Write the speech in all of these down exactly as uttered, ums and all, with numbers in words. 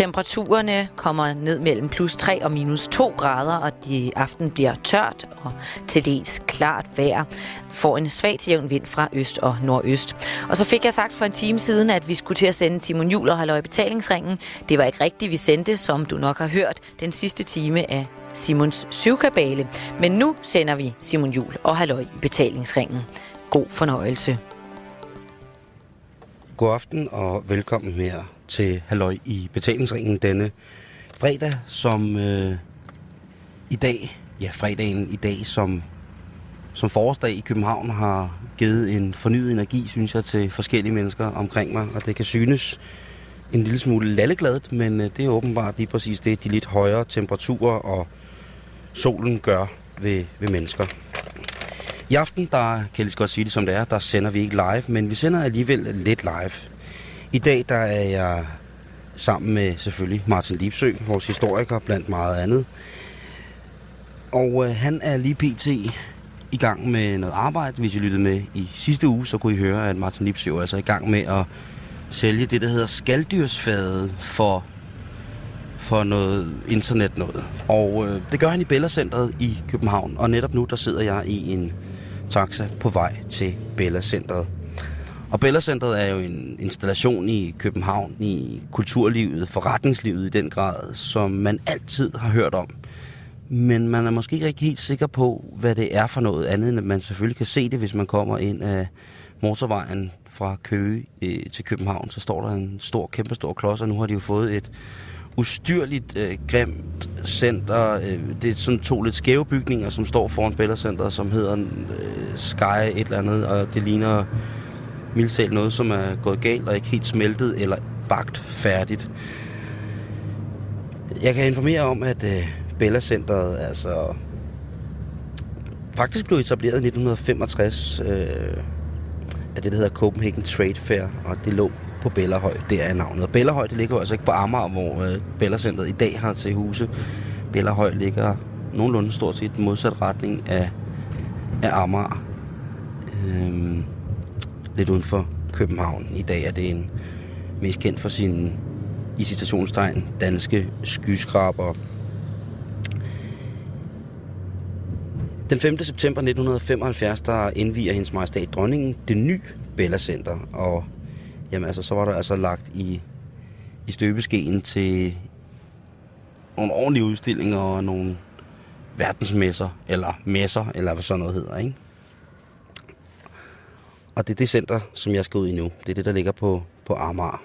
Temperaturerne kommer ned mellem plus tre og minus to grader, og i aften bliver tørt og til dels klart vejr. Får en svag til jævn vind fra øst og nordøst. Og så fik jeg sagt for en time siden, at vi skulle til at sende Timon Juhl og Halløj i Betalingsringen. Det var ikke rigtigt, vi sendte, som du nok har hørt, den sidste time af Simons syvkabale. Men nu sender vi Timon Juhl og Halløj i Betalingsringen. God fornøjelse. God aften og velkommen her til Halløj i Betalingsringen denne fredag, som øh, i dag, ja fredagen i dag, som, som forårsdag i København har givet en fornyet energi, synes jeg, til forskellige mennesker omkring mig. Og det kan synes en lille smule lallegladet, men øh, det er åbenbart lige præcis det, de lidt højere temperaturer og solen gør ved, ved mennesker. I aften, der kan jeg lige godt sige det som det er, der sender vi ikke live, men vi sender alligevel lidt live. I dag, der er jeg sammen med selvfølgelig Martin Lipsøe, vores historiker, blandt meget andet. Og øh, han er lige pt. i gang med noget arbejde. Hvis I lyttede med i sidste uge, så kunne I høre, at Martin Lipsøe er altså i gang med at sælge det, der hedder skaldyrsfadet for, for noget internet noget. Og øh, det gør han i Bella Centeret i København. Og netop nu, der sidder jeg i en taxa på vej til Bella Centeret. Og Bella Centeret er jo en installation i København, i kulturlivet, forretningslivet i den grad, som man altid har hørt om. Men man er måske ikke rigtig helt sikker på, hvad det er for noget andet, end at man selvfølgelig kan se det, hvis man kommer ind af motorvejen fra Køge øh, til København. Så står der en stor, kæmpestor klods, og nu har de jo fået et ustyrligt øh, grimt center. Øh, det er sådan to lidt skæve bygninger, som står foran Bella Centeret, som hedder øh, Sky et eller andet, og det ligner mildtalt noget, som er gået galt og ikke helt smeltet eller bagt færdigt. Jeg kan informere om, at øh, Bella Centeret altså faktisk blev etableret i nitten femogtres øh, af det, der hedder Copenhagen Trade Fair, og det lå på Bellahøj, det er navnet. Og Bellahøj, det ligger altså ikke på Amager, hvor øh, Bella Centeret i dag har til huse. Bellahøj ligger nogenlunde stort set i modsat retning af, af Amager. Øhm lidt uden for København. I dag er det en mest kendt for sine i citationstegn danske skyskrabere. Den femte september nitten femoghalvfjerds, der indvier Hans Majestæt Dronningen det nye Bella Center, og jamen altså, så var der altså lagt i, i støbeskeen til nogle ordentlige udstillinger og nogle verdensmesser, eller messer, eller hvad sådan noget hedder, ikke? Og det er det center, som jeg skal ud i nu. Det er det, der ligger på, på Amager.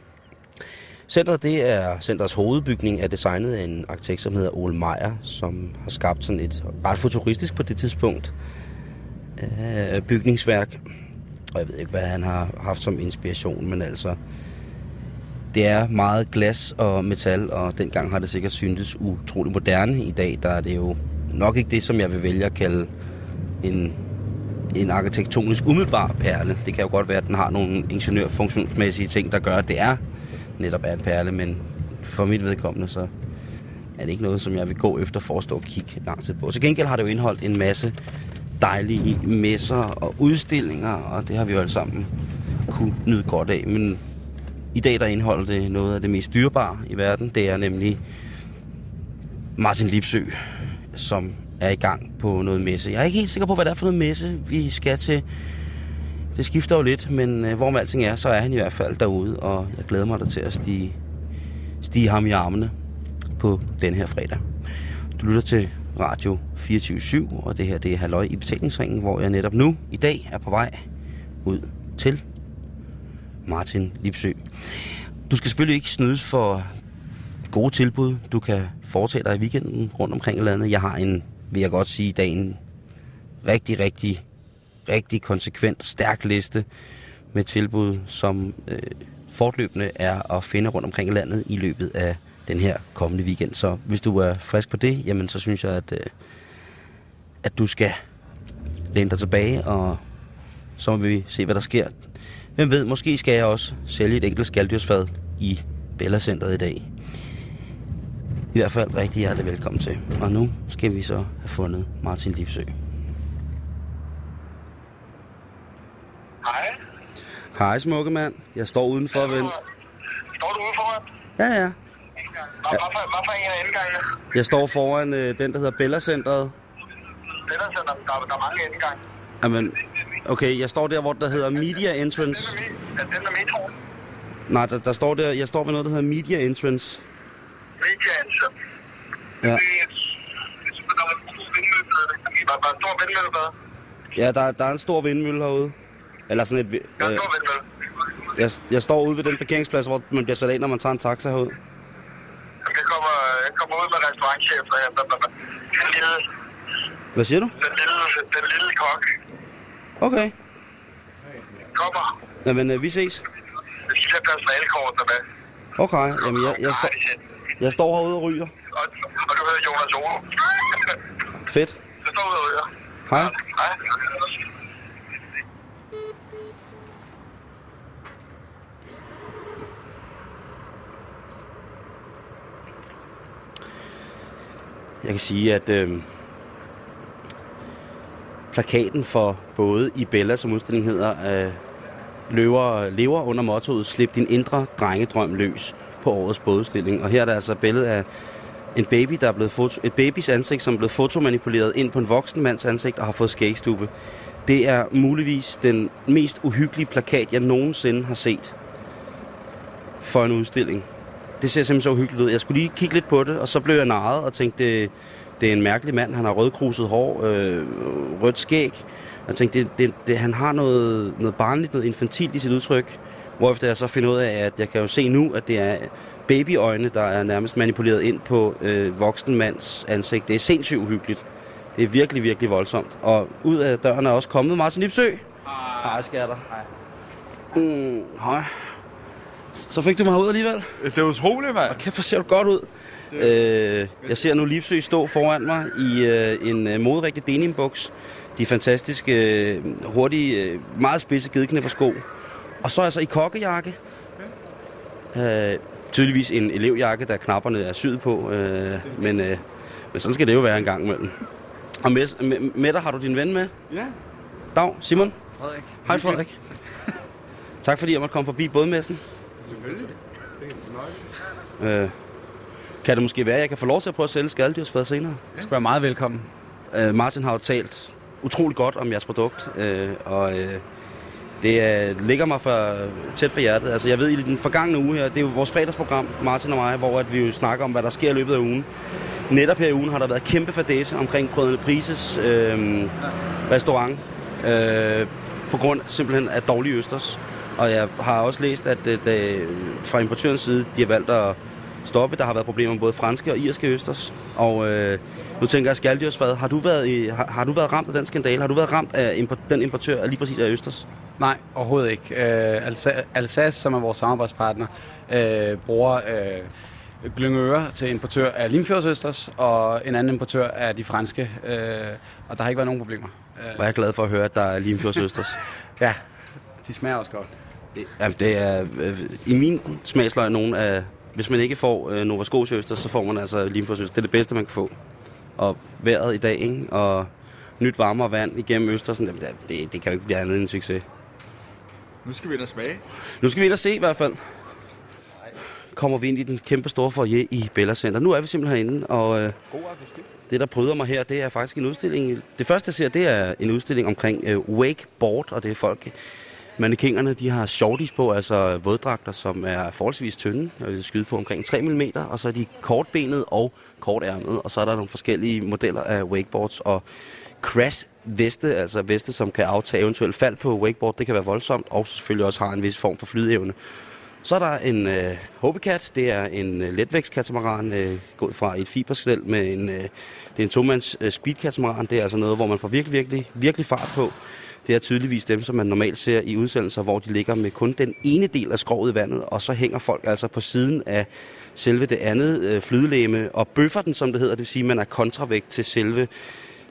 Centeret, det er centerets hovedbygning, er designet af en arkitekt, som hedder Ole Meier, som har skabt sådan et ret futuristisk på det tidspunkt øh, bygningsværk. Og jeg ved ikke, hvad han har haft som inspiration, men altså, det er meget glas og metal, og dengang har det sikkert syntes utroligt moderne. I dag, der er det jo nok ikke det, som jeg vil vælge at kalde en en arkitektonisk umiddelbar perle. Det kan jo godt være, at den har nogle ingeniørfunktionsmæssige ting, der gør, at det er netop er en perle, men for mit vedkommende, så er det ikke noget, som jeg vil gå efter for at stå og kigge lang tid på. Til gengæld har det jo indeholdt en masse dejlige messer og udstillinger, og det har vi jo alle sammen kunne nyde godt af. Men i dag, der indeholder det noget af det mest dyrebare i verden. Det er nemlig Martin Lipsøe, som er i gang på noget messe. Jeg er ikke helt sikker på, hvad det er for noget messe, vi skal til. Det skifter jo lidt, men øh, hvorom alting er, så er han i hvert fald derude, og jeg glæder mig da til at stige, stige ham i armene på den her fredag. Du lytter til Radio fireogtyve syv, og det her, det er Halløj i Betalingsringen, hvor jeg netop nu, i dag, er på vej ud til Martin Lipsøe. Du skal selvfølgelig ikke snydes for gode tilbud, du kan foretage dig i weekenden rundt omkring eller andet. Jeg har en, vil jeg godt sige, i dag en rigtig, rigtig, rigtig konsekvent, stærk liste med tilbud, som øh, fortløbende er at finde rundt omkring landet i løbet af den her kommende weekend. Så hvis du er frisk på det, jamen så synes jeg, at, øh, at du skal læne dig tilbage, og så må vi se, hvad der sker. Hvem ved, måske skal jeg også sælge et enkelt skaldyrsfad i Bella Centeret i dag. I hvert fald rigtig hjertelig velkommen til. Og nu skal vi så have fundet Martin Lipsøe. Hej. Hej, smukke mand. Jeg står udenfor, ven. Står du udenfor, mand? Ja, ja. Hvorfor, hvorfor en af indgangene? Jeg står foran øh, den, der hedder Bella Centeret. Bella Centeret? Der, der er mange indgange. Jamen, okay, jeg står der, hvor der hedder Media Entrance. Er den der metroen? Nej, der, der står der, jeg står ved noget, der hedder Media Entrance. Media Entrance? Ja. Det er en stor vindmølle derude. Ja, der, der er en stor vindmølle herude. Eller sådan et... Øh, der er en stor vindmølle. Jeg, jeg står ude ved den parkeringsplads, hvor man bliver sat ind, når man tager en taxa herud. Jeg kommer, jeg kommer ud med restaurantchefen og henter mig. Den lille... Hvad siger du? Den lille, den lille kok. Okay. Kommer. Jamen, vi ses. Vi skal tage personalekortene med. Okay, jamen jeg, jeg, sto- jeg står herude og ryger. Og, og du hedder Jonas Olo. Fedt. Jeg står herude og ryger. Hej. Hej. Jeg kan sige, at øh, plakaten for både i Bella, som udstillingen hedder, øh, løver, lever under mottoet "Slip din indre drengedrøm løs" på årets bådudstilling. Og her er der altså et billede af en baby, der er blevet foto- et babys ansigt, som er blevet fotomanipuleret ind på en voksen mands ansigt og har fået skægstube. Det er muligvis den mest uhyggelige plakat, jeg nogensinde har set for en udstilling. Det ser simpelthen så uhyggeligt ud. Jeg skulle lige kigge lidt på det, og så blev jeg narret og tænkte, det, det er en mærkelig mand. Han har rødkruset hår, øh, rødt skæg. Jeg tænkte, det, det, det, han har noget, noget barnligt, noget infantilt i sit udtryk. Hvorefter jeg så finder ud af, at jeg kan jo se nu, at det er babyøjne, der er nærmest manipuleret ind på øh, voksen mands ansigt. Det er sindssygt uhyggeligt. Det er virkelig, virkelig voldsomt. Og ud af døren er også kommet Martin Lipsøe. Hej, skatter. Hej. Hej. Så fik du mig ud alligevel. Det er utroligt, mand. Og kæft, hvor ser du godt ud. Det... Øh, jeg ser nu Lipsøe stå foran mig i øh, en øh, moderigtig denimbuks. De fantastiske, øh, hurtige, øh, meget spidse gedeknæffersko. Og så altså i kokkejakke. Øh, tydeligvis en elevjakke, der knapperne er syet på. Øh, men, øh, men sådan skal det jo være en gang imellem. Og med, med, med dig har du din ven med? Ja. Dag, Simon. Frederik. Hej, Frederik. Tak fordi jeg måtte komme forbi bådmessen. Øh, kan det måske være, at jeg kan få lov til at prøve at sælge skaldyrsfad senere? Det skal være meget velkommen. Øh, Martin har jo talt utroligt godt om jeres produkt, øh, og øh, det er, ligger mig for, tæt for hjertet. Altså, jeg ved, i den forgangne uge her, det er jo vores fredagsprogram, Martin og mig, hvor at vi jo snakker om, hvad der sker i løbet af ugen. Netop her i ugen har der været kæmpe fadæse omkring Brødrene Brises øh, ja. restaurant, øh, på grund simpelthen af dårlige østers. Og jeg har også læst, at det, fra importørens side, de har valgt at stoppe. Der har været problemer med både franske og irske østers. Og øh, nu tænker jeg, skaldyrsfad, har du været i, har, har du været ramt af den skandale? Har du været ramt af import, den importør af lige præcis af østers? Nej, overhovedet ikke. Øh, Alsa- Alsace, som er vores samarbejdspartner, øh, bruger øh, Glyngøre til importør af Limfjords Østers, og en anden importør af de franske. Øh, og der har ikke været nogen problemer. Øh. Var jeg glad for at høre, at der er Limfjords Østers? Ja, de smager også godt. Det, jamen, det er øh, i min smagsløg nogen af... Hvis man ikke får øh, Nova Scotia østers, så får man altså Limfjords Østers. Det er det bedste, man kan få. Og vejret i dag, ikke? Og nyt varmere vand igennem østersen. Jamen, det, det kan jo ikke blive andet end en succes. Nu skal vi ind og smage. Nu skal vi ind og se i hvert fald. Kommer vi ind i den kæmpe store foyer i Bella Center. Nu er vi simpelthen herinde, og øh, det, der bryder mig her, det er faktisk en udstilling. Det første, jeg ser, det er en udstilling omkring øh, wakeboard, og det er folk... Mannequingerne, de har shorties på, altså våddragter, som er forholdsvis tynde, og de skyder på omkring tre millimeter, og så er de kortbenede og kortærmede, og så er der nogle forskellige modeller af wakeboards og crash veste, altså veste, som kan aftage eventuelt fald på wakeboard, det kan være voldsomt, og selvfølgelig også har en vis form for flydeevne. Så er der en øh, H B-cat, det er en øh, letvægtskatamaran, øh, gået fra et fiberstel med en, øh, det er en tomands øh, speedkatamaran, det er altså noget, hvor man får virkelig, virkelig, virkelig fart på. Det er tydeligvis dem, som man normalt ser i udsendelser, hvor de ligger med kun den ene del af skroget i vandet, og så hænger folk altså på siden af selve det andet øh, flydelæme og bøffer den, som det hedder. Det vil sige, at man er kontravægt til selve,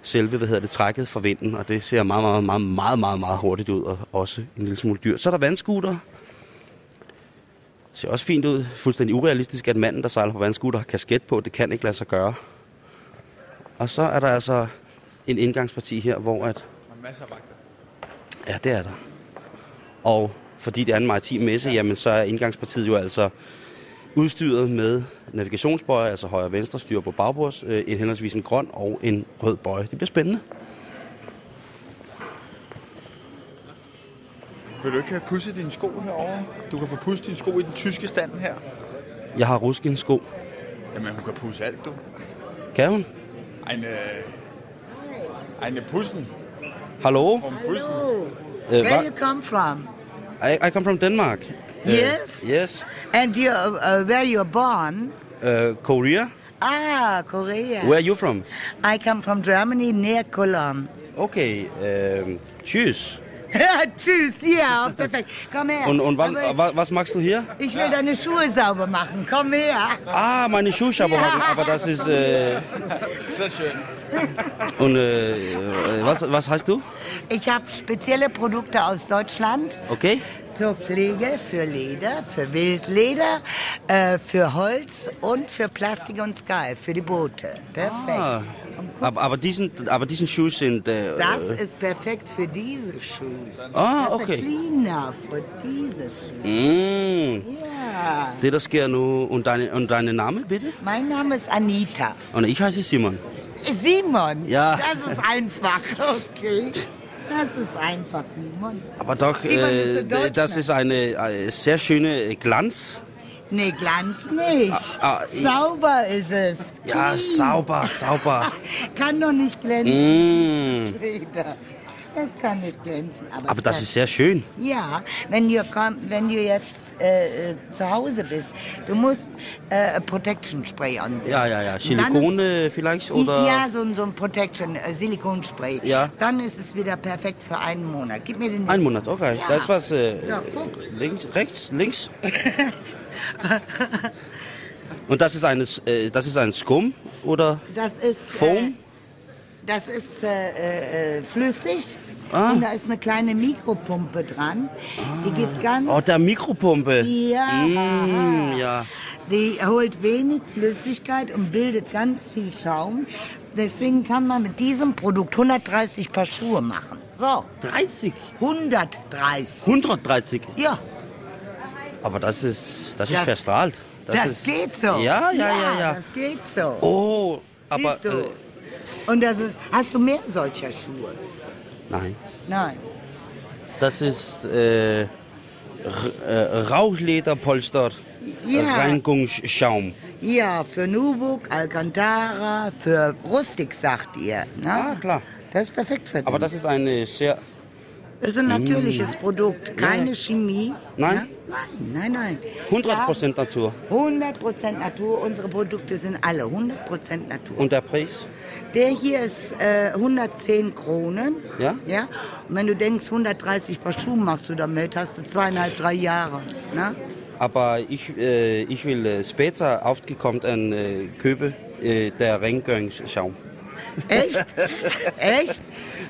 selve hvad hedder det, trækket for vinden, og det ser meget, meget, meget, meget, meget, meget hurtigt ud, og også en lille smule dyrt. Så er der vandskuter. Det ser også fint ud. Fuldstændig urealistisk, at manden, der sejler på vandskuter, har kasket på. Det kan ikke lade sig gøre. Og så er der altså en indgangsparti her, hvor at... Der er masser af vagter. Ja, det er der. Og fordi det er en maritim messe, jamen så er indgangspartiet jo altså udstyret med navigationsbøjer, altså højre og venstre styrer på bagbords, øh, en henholdsvis en grøn og en rød bøje. Det bliver spændende. Vil du ikke have pudset dine sko herovre? Du kan få pudset dine sko i den tyske stand her. Jeg har ruskende sko. Jamen, hun kan pudse alt, du. Kan hun? Eine... Eine pussen. Hallo? Hallo. Where you come from? I, I come from Denmark. Yes? Uh, yes. And you, uh, where you are born? Uh, Korea. Ah, Korea. Where are you from? I come from Germany, near Cologne. Okay. Um, tschüss. Tschüss, ja, perfekt. Komm her. Und, und wann, wa, was machst du hier? Ich will ja. deine Schuhe sauber machen. Komm her. Ah, meine Schuhe sauber ja. machen. Aber das ist... Äh, sehr schön. Und äh, was, was heißt du? Ich habe spezielle Produkte aus Deutschland. Okay. Zur Pflege, für Leder, für Wildleder, äh, für Holz und für Plastik und Sky, für die Boote. Perfekt. Ah. Aber, aber, diesen, aber diesen Schuh sind... Äh, das ist perfekt für diese Schuhe. Ah, okay. Das ist cleaner für diese Schuhe. Mm. Ja. Det, der sker nu. Und deine, und deine Name, bitte? Mein Name ist Anita. Und ich heiße Simon. Simon? Ja. Das ist einfach, okay. Das ist einfach, Simon. Aber doch, Simon äh, ist ein das ist eine, eine sehr schöne Glanz. Nee, Glanz nicht. Ah, ah, sauber ist es. Ja, mm. sauber, sauber. Kann doch nicht glänzen. Mm. Das kann nicht glänzen. Aber, aber das ist sehr schön. Ja, wenn du, wenn du jetzt äh, zu Hause bist, du musst äh, Protection Spray anwenden. Ja, ja, ja. Silikone vielleicht? Oder? Ja, so, so ein Protection äh, Silikonspray. Ja. Dann ist es wieder perfekt für einen Monat. Gib mir den links. Einen Monat, okay. Ja. Da ist was äh, ja, links, rechts, links. Und das ist ein, äh, das ist ein Skum oder das ist, Foam? Äh, das ist äh, äh, flüssig ah. und da ist eine kleine Mikropumpe dran. Ah. Die gibt ganz... Oh, der Mikropumpe. Ja. Mm, ja. Die holt wenig Flüssigkeit und bildet ganz viel Schaum. Deswegen kann man mit diesem Produkt hundertdreißig Paar Schuhe machen. So. dreißig? hundertdreißig. hundertdreißig? Ja. Aber das ist, das, das ist verstrahlt. Das, das ist, geht so. Ja, ja, ja, ja, ja. Das geht so. Oh, aber... Siehst du? Äh, Und das ist, hast du mehr solcher Schuhe? Nein. Nein. Das ist äh, äh, Rauchlederpolster, ja. Reinigungsschaum. Ja, für Nubuck, Alcantara, für Rustik, sagt ihr. Na? Ja, klar. Das ist perfekt für dich. Aber das ist eine sehr... Das ist ein natürliches mm. Produkt, keine ja. Chemie. Nein? Ja? Nein, nein, nein. hundert Prozent Natur. hundert Prozent Natur. Unsere Produkte sind alle hundert Prozent Natur. Und der Preis? Der hier ist äh, hundertzehn Kronen. Ja? Ja. Und wenn du denkst, hundertdreißig Paar Schuhe machst du damit, hast du zweieinhalb, drei Jahre. Na? Aber ich, äh, ich will später aufgekommen an äh, Köbe, äh, der Rengöringsschaum. Echt? Echt?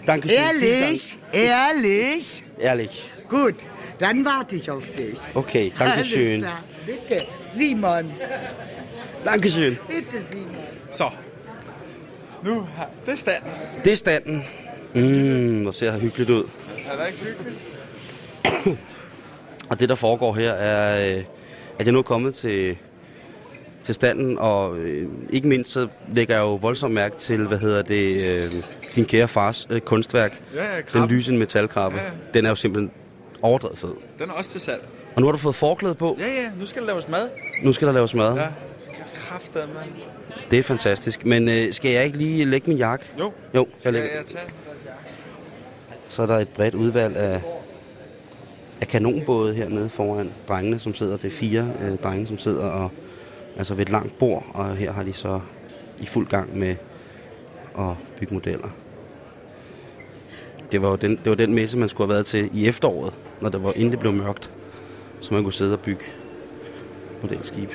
Danke schön. Ehrlich? Dank. Ehrlich? Ehrlich. Gut, dann warte ich auf dich. Okay, danke schön. Alles klar. Bitte, Simon. Danke schön. Bitte, Simon. Så. Nu, det er standen. Det er standen. Mm, hvor ser det hyggeligt ud. Er det ikke hyggeligt? Og det, der foregår her, er, at jeg nu er kommet til... til standen, og øh, ikke mindst så lægger jeg jo voldsomt mærke til, hvad hedder det, øh, din kære fars øh, kunstværk, ja, ja, den lysende metalkrabbe. Ja, ja. Den er jo simpelthen overdrevet fed. Den er også til salg. Og nu har du fået forklæde på. Ja, ja, nu skal der laves mad. Nu skal der laves mad. Ja, kraftedeme. Det er fantastisk, men øh, skal jeg ikke lige lægge min jakke? Jo, jo jeg lægger jeg tage. Så er der et bredt udvalg af, af kanonbåde hernede foran drengene, som sidder. Det er fire øh, drenge, som sidder og altså ved et langt bord, og her har de så i fuld gang med at bygge modeller. Det var jo den, det var den messe, man skulle have været til i efteråret, når det var, inden det blev mørkt, så man kunne sidde og bygge modelskib.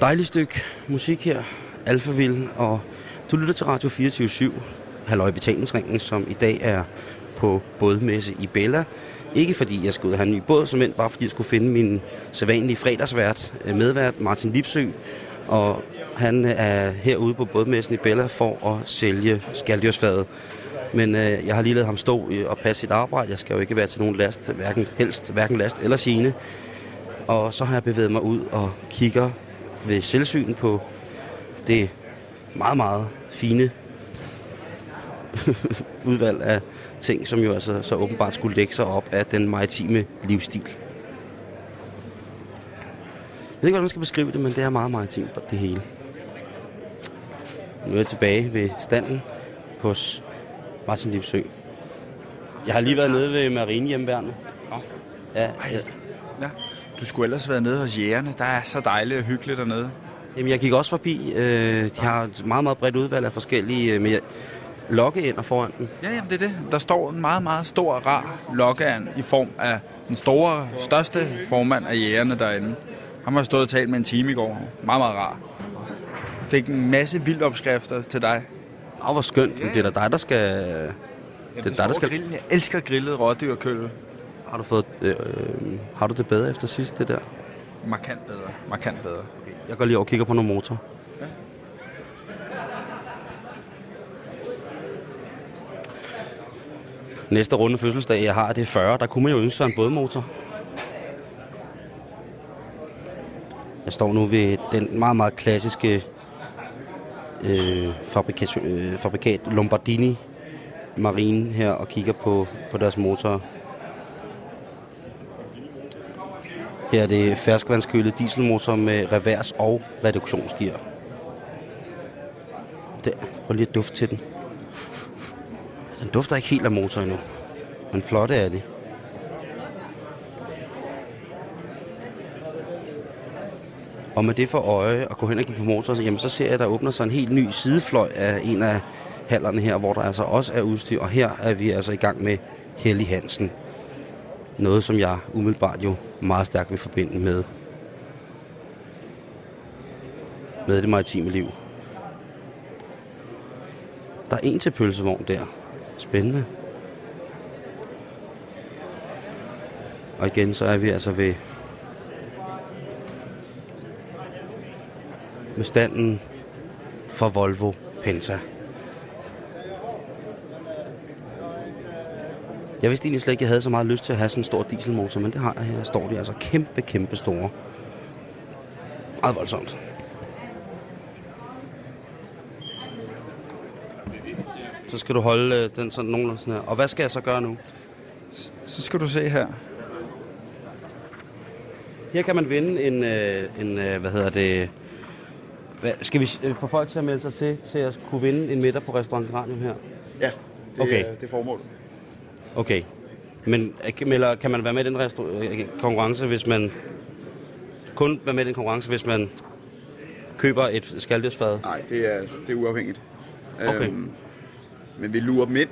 Dejligt stykke musik her, Alphaville, og du lytter til Radio fireogtyve syv, Halløj i Betalingsringen, som i dag er på bådmesse i Bella. Ikke fordi jeg skulle have en ny båd, som end bare fordi jeg skulle finde min sædvanlige fredagsvært, medvært Martin Lipsøe. Og han er herude på bådmessen i Bella for at sælge skaldyrsfadet. Men øh, jeg har lige ladet ham stå og passe sit arbejde. Jeg skal jo ikke være til nogen last, hverken helst, hverken last eller gene. Og så har jeg bevæget mig ud og kigger ved selvsyn på det meget, meget fine udvalg af ting, som jo altså så åbenbart skulle lægge sig op af den maritime livsstil. Jeg ved ikke, hvordan man skal beskrive det, men det er meget maritimt, det hele. Nu er jeg tilbage ved standen hos Martin Lipsøe. Jeg har lige været nede ved Marinehjemmeværnet. Ja, ja. Ja. Du skulle ellers være nede hos jægerne. Der er så dejligt og hyggeligt dernede. Jamen, jeg gik også forbi. De har et meget, meget bredt udvalg af forskellige med lokkeænder foran den. Ja, jamen det er det. Der står en meget, meget stor og rar lokkeænd i form af den store, største formand af jægerne derinde. Han har stået og talt med en time i går. Meget, meget rar. Fik en masse vildopskrifter til dig. Åh, hvor skønt. Yeah. Det er da dig, der skal... Jamen, det er dig, der skal... Grillen. Jeg elsker grillet rådyrkølle. Har du fået... Øh, har du det bedre efter sidst, det der? Markant bedre. Markant bedre. Okay. Jeg går lige over og kigger på nogle motorer. Ja. Næste runde fødselsdag, jeg har, det er fyrre. Der kunne man jo ønske sig en bådmotor. Jeg står nu ved den meget, meget klassiske øh, fabrikat, øh, fabrikat Lombardini Marine her og kigger på, på deres motorer. Her er det ferskvandskølet dieselmotor med revers og reduktionsgear. Der, prøv lige at dufte til den. Den dufter ikke helt af motor endnu, men flotte er det. Og med det for øje at gå hen og kigge på motoren, jamen så ser jeg, at der åbner sig en helt ny sidefløj af en af hallerne her, hvor der altså også er udstyr. Og her er vi altså i gang med Hellig Hansen. Noget, som jeg umiddelbart jo meget stærkt vil forbinde med, med det maritime liv. Der er en til pølsevogn der. Spændende. Og igen, så er vi altså ved... med standen for Volvo Penta. Jeg vidste egentlig slet ikke, jeg havde så meget lyst til at have sådan en stor dieselmotor, men det har jeg her. Står de altså kæmpe, kæmpe store. Meget voldsomt. Så skal du holde den sådan nogenlunde sådan her. Og hvad skal jeg så gøre nu? Så skal du se her. Her kan man vinde en, en hvad hedder det... Hvad, skal vi få folk til at melde sig til, til at kunne vinde en middag på Restaurant Geranium her? Ja, det, okay. Er, det er formålet. Okay. Men eller kan man være med i den restru- konkurrence, hvis man... Kun være med i den konkurrence, hvis man køber et skaldyrsfad? Nej, det er, det er uafhængigt. Okay. Øhm, men vi lurer dem ind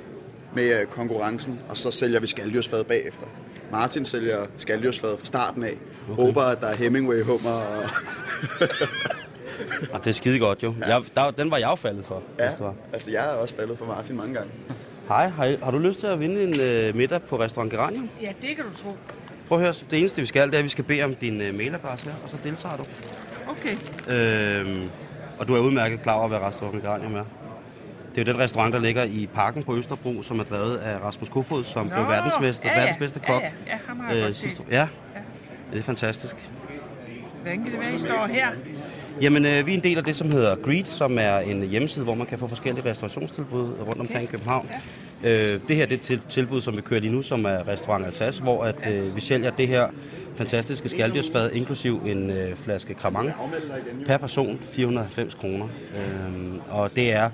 med konkurrencen, og så sælger vi skaldyrsfad bagefter. Martin sælger skaldyrsfad fra starten af. Okay. Håber, at der er Hemingway-hummer og... Og det er skide godt jo. Ja. Jeg, der, den var jeg jo faldet for. Ja, var. Altså jeg er også faldet for Martin mange gange. Hej, hej. Har du lyst til at vinde en øh, middag på Restaurant Geranium? Ja, det kan du tro. Prøv at høre, det eneste vi skal, det er, at vi skal bede om din øh, mailadresse her, og så deltager du. Okay. Øhm, og du er udmærket klar over, hvad Restaurant Geranium er. Det er jo den restaurant, der ligger i parken på Østerbro, som er drevet af Rasmus Kofod, som Nå, blev verdensmester, ja, ja. verdensmester kok. Ja, ja. ja, ham har jeg øh, godt set. Ja. ja, det er fantastisk. Hvordan kan det være, I står her? Jamen, øh, vi er en del af det, som hedder Greed, som er en hjemmeside, hvor man kan få forskellige restaurationstilbud rundt omkring okay. København. Ja. Øh, det her det er til, tilbud, som vi kører lige nu, som er Restaurant S A S, hvor at, øh, vi sælger det her fantastiske skaldyrsfad, inklusiv en øh, flaske Cremant per person, fire hundrede og halvfems kroner. Øh, og det er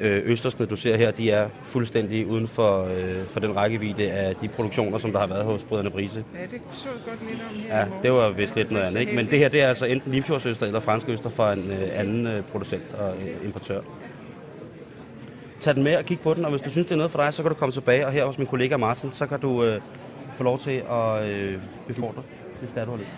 øh, østersne, du ser her, de er fuldstændig uden for, øh, for den rækkevidde af de produktioner, som der har været hos Brødrene Brise. Ja, det så godt lidt om her. Ja, det var vist lidt noget andet, ikke? Men det her, det er altså enten Limfjords Øster eller franske øster fra en øh, anden øh, producent og øh, importør. Tag den med og kig på den, og hvis du synes, det er noget for dig, så kan du komme tilbage. Og her hos min kollega Martin, så kan du øh, få lov til at øh, befordre det, der du har lyst.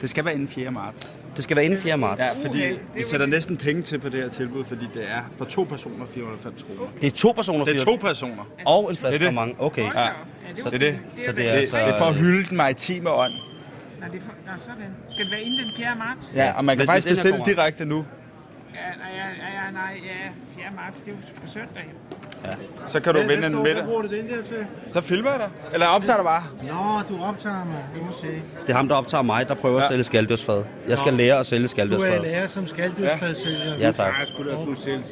Det skal være inden fjerde marts. Det skal være inden fjerde marts? Ja, fordi vi sætter næsten penge til på det her tilbud, fordi det er for to personer fire hundrede og halvfems kroner. Det er to personer? Det er to personer. Og en flaske for mange, okay. Ja, det er det. Så det er, altså... det er for at hylde den maritime ånd. Nå, det er for... Nå, sådan. Skal det være inden den fjerde marts? Ja, og man kan faktisk bestille direkte nu. Ja, nej, ja, nej, ja, fjerde marts, det er jo på søndag. Ja. Så kan du vinde en middag. Hvad bruger du den der til? Så filmer jeg dig. Eller optager dig bare. Nå, du optager mig. Det må se. Det er ham, der optager mig, der prøver ja. at sælge skalddyrsfad. Jeg skal Nå. lære at sælge skalddyrsfad. Du er lærer som skalddyrsfadsælger. Ja. ja, tak. Jeg skulle da kunne sælge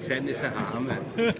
sand i Sahara, mand.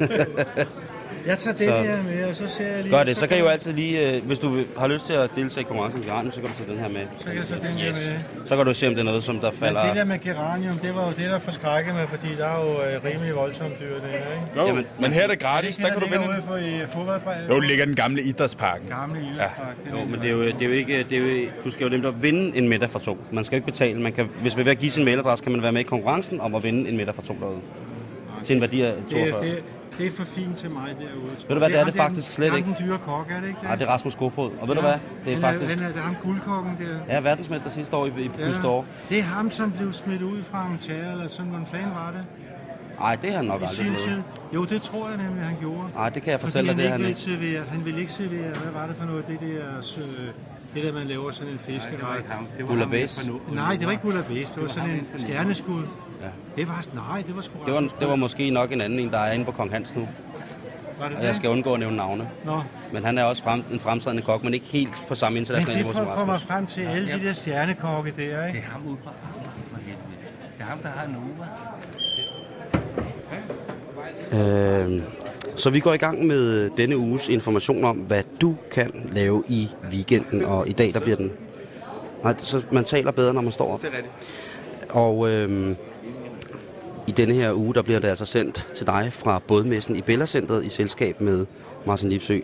Jeg tager det så. her med, og så ser jeg lige... Gør det. Så, så kan jeg jo altid lige... Øh, hvis du har lyst til at deltage i konkurrencen med Geranium, så kan du tage den her med. Så kan jeg så den her med. Så kan du se, om det er noget, som der falder... Men det der med Geranium, det var jo det, der forskrækkede mig, fordi der er jo øh, rimelig voldsomt dyr, det her, ikke? Jo, Jamen, men her er det gratis. Det der kan du vinde... Ude for, øh, fodboldparken. Jo, det ligger den gamle idrætsparken. Gamle idrætsparken. Ja. Jo, men det er jo, det er jo ikke... Det er jo, du skal jo nemt at vinde en middag for to. Man skal jo ikke betale. Man kan, hvis man vil give sin mailadresse, kan man være med i konkurrencen om at vinde en middag for to derude. Okay. Til en værdi af toogfyrre. Det er for fint til mig derude. Ved du hvad, det, det er det faktisk slet ikke. Det er den dyre kok, er det ikke det? Nej, det er Rasmus Kofod. Og ved ja, du hvad, det er den, faktisk... Den er, det er ham guldkokken der. Ja, verdensmester sidste år i, i ja. sidste år. Det er ham, som blev smidt ud fra Amager, eller sådan en fan var det. Nej, det har han nok I aldrig blevet. Jo, det tror jeg nemlig, han gjorde. Nej, det kan jeg fortælle dig, det han ikke. Fordi han ville ikke servere, hvad var det for noget, det der... Sø... Det der, man laver sådan en fiskeret. Bullabæs? Nej, det var ikke bullabæs. Det var sådan en stjerneskud. Ja. Det var nej, det var sgu det var, det var måske nok en anden en, der er inde på Kong Hans nu. Var det og det? Jeg skal undgå at nævne navne. Nå. Men han er også frem, en fremtrædende kok, men ikke helt på samme internationale niveau som Rasmus. Men det får mig frem til ja. alle de der stjernekokke der, ikke? Det er ham ude på for helvede. Det er ham, der har en uge. Øhm... Så vi går i gang med denne uges information om, hvad du kan lave i weekenden, og i dag der bliver den... Nej, så man taler bedre, når man står op. Det er rigtigt. Og øhm, i denne her uge, der bliver det altså sendt til dig fra bådmessen i Bella Centeret i selskab med Martin Lipsøe.